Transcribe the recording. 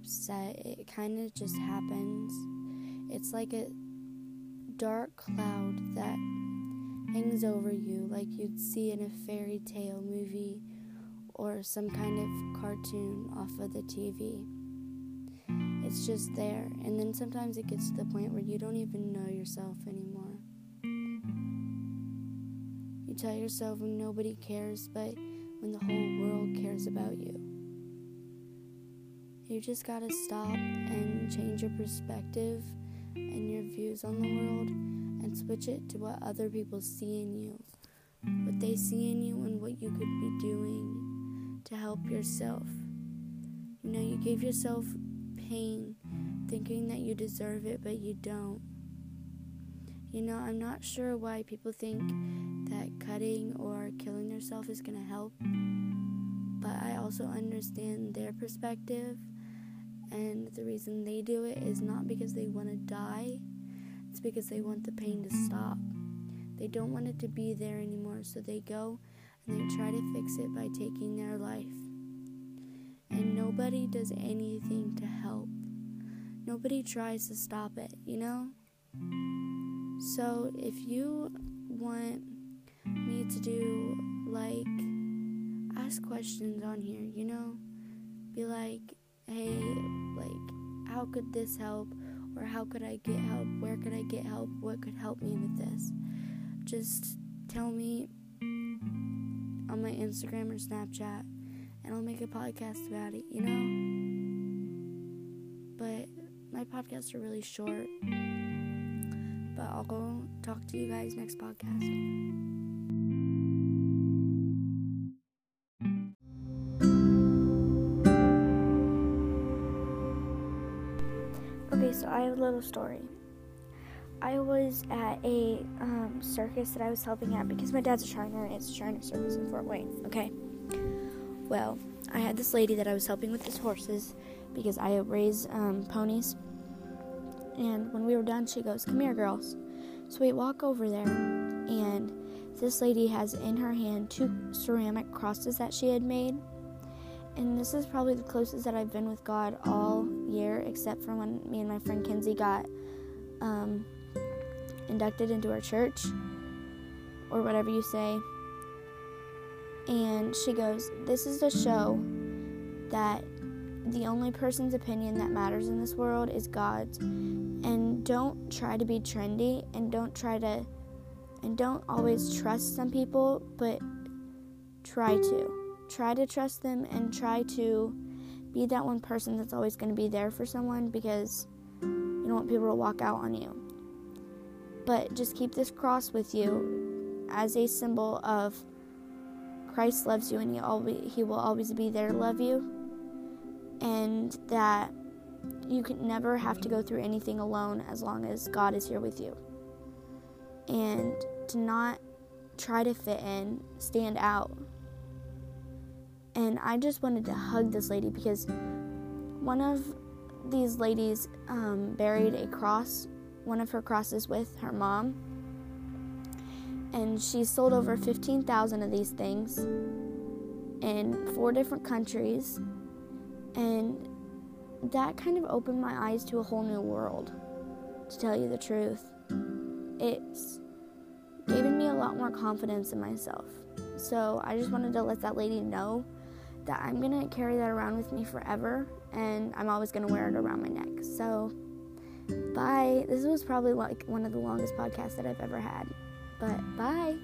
upset. It kind of just happens. It's like a dark cloud that hangs over you like you'd see in a fairy tale movie or some kind of cartoon off of the TV. It's just there, and then sometimes it gets to the point where you don't even know yourself anymore. You tell yourself nobody cares, but when the whole world cares about you. You just gotta stop and change your perspective and your views on the world and switch it to what other people see in you, what they see in you and what you could be doing to help yourself. You know, you gave yourself pain thinking that you deserve it, but you don't. You know, I'm not sure why people think that cutting or killing yourself is going to help, but I also understand their perspective, and the reason they do it is not because they want to die, it's because they want the pain to stop. They don't want it to be there anymore, so they go and they try to fix it by taking their life. And nobody does anything to help. Nobody tries to stop it, you know? So if you want me to do, ask questions on here, you know? Be like, hey, how could this help? Or how could I get help? Where could I get help? What could help me with this? Just tell me on my Instagram or Snapchat, and I'll make a podcast about it, you know? But my podcasts are really short. But I'll go talk to you guys next podcast. Okay, so I have a little story. I was at a circus that I was helping at because my dad's a Shriner, and it's a Shriner circus in Fort Wayne, okay? Well, I had this lady that I was helping with these horses because I raise ponies. And when we were done, she goes, come here, girls. So we walk over there, and this lady has in her hand 2 ceramic crosses that she had made. And this is probably the closest that I've been with God all year, except for when me and my friend Kenzie got inducted into our church, or whatever you say. And she goes, this is to show that the only person's opinion that matters in this world is God's. And don't try to be trendy, and don't always trust some people, but try to. Try to trust them and try to be that one person that's always going to be there for someone, because you don't want people to walk out on you. But just keep this cross with you as a symbol of Christ loves you, and he will always be there to love you, and that you can never have to go through anything alone as long as God is here with you. And to not try to fit in, stand out. And I just wanted to hug this lady because one of these ladies buried a cross, one of her crosses, with her mom. And she sold over 15,000 of these things in 4 different countries. And that kind of opened my eyes to a whole new world, to tell you the truth. It's given me a lot more confidence in myself. So I just wanted to let that lady know that I'm going to carry that around with me forever, and I'm always going to wear it around my neck. So, bye. This was probably one of the longest podcasts that I've ever had, but bye.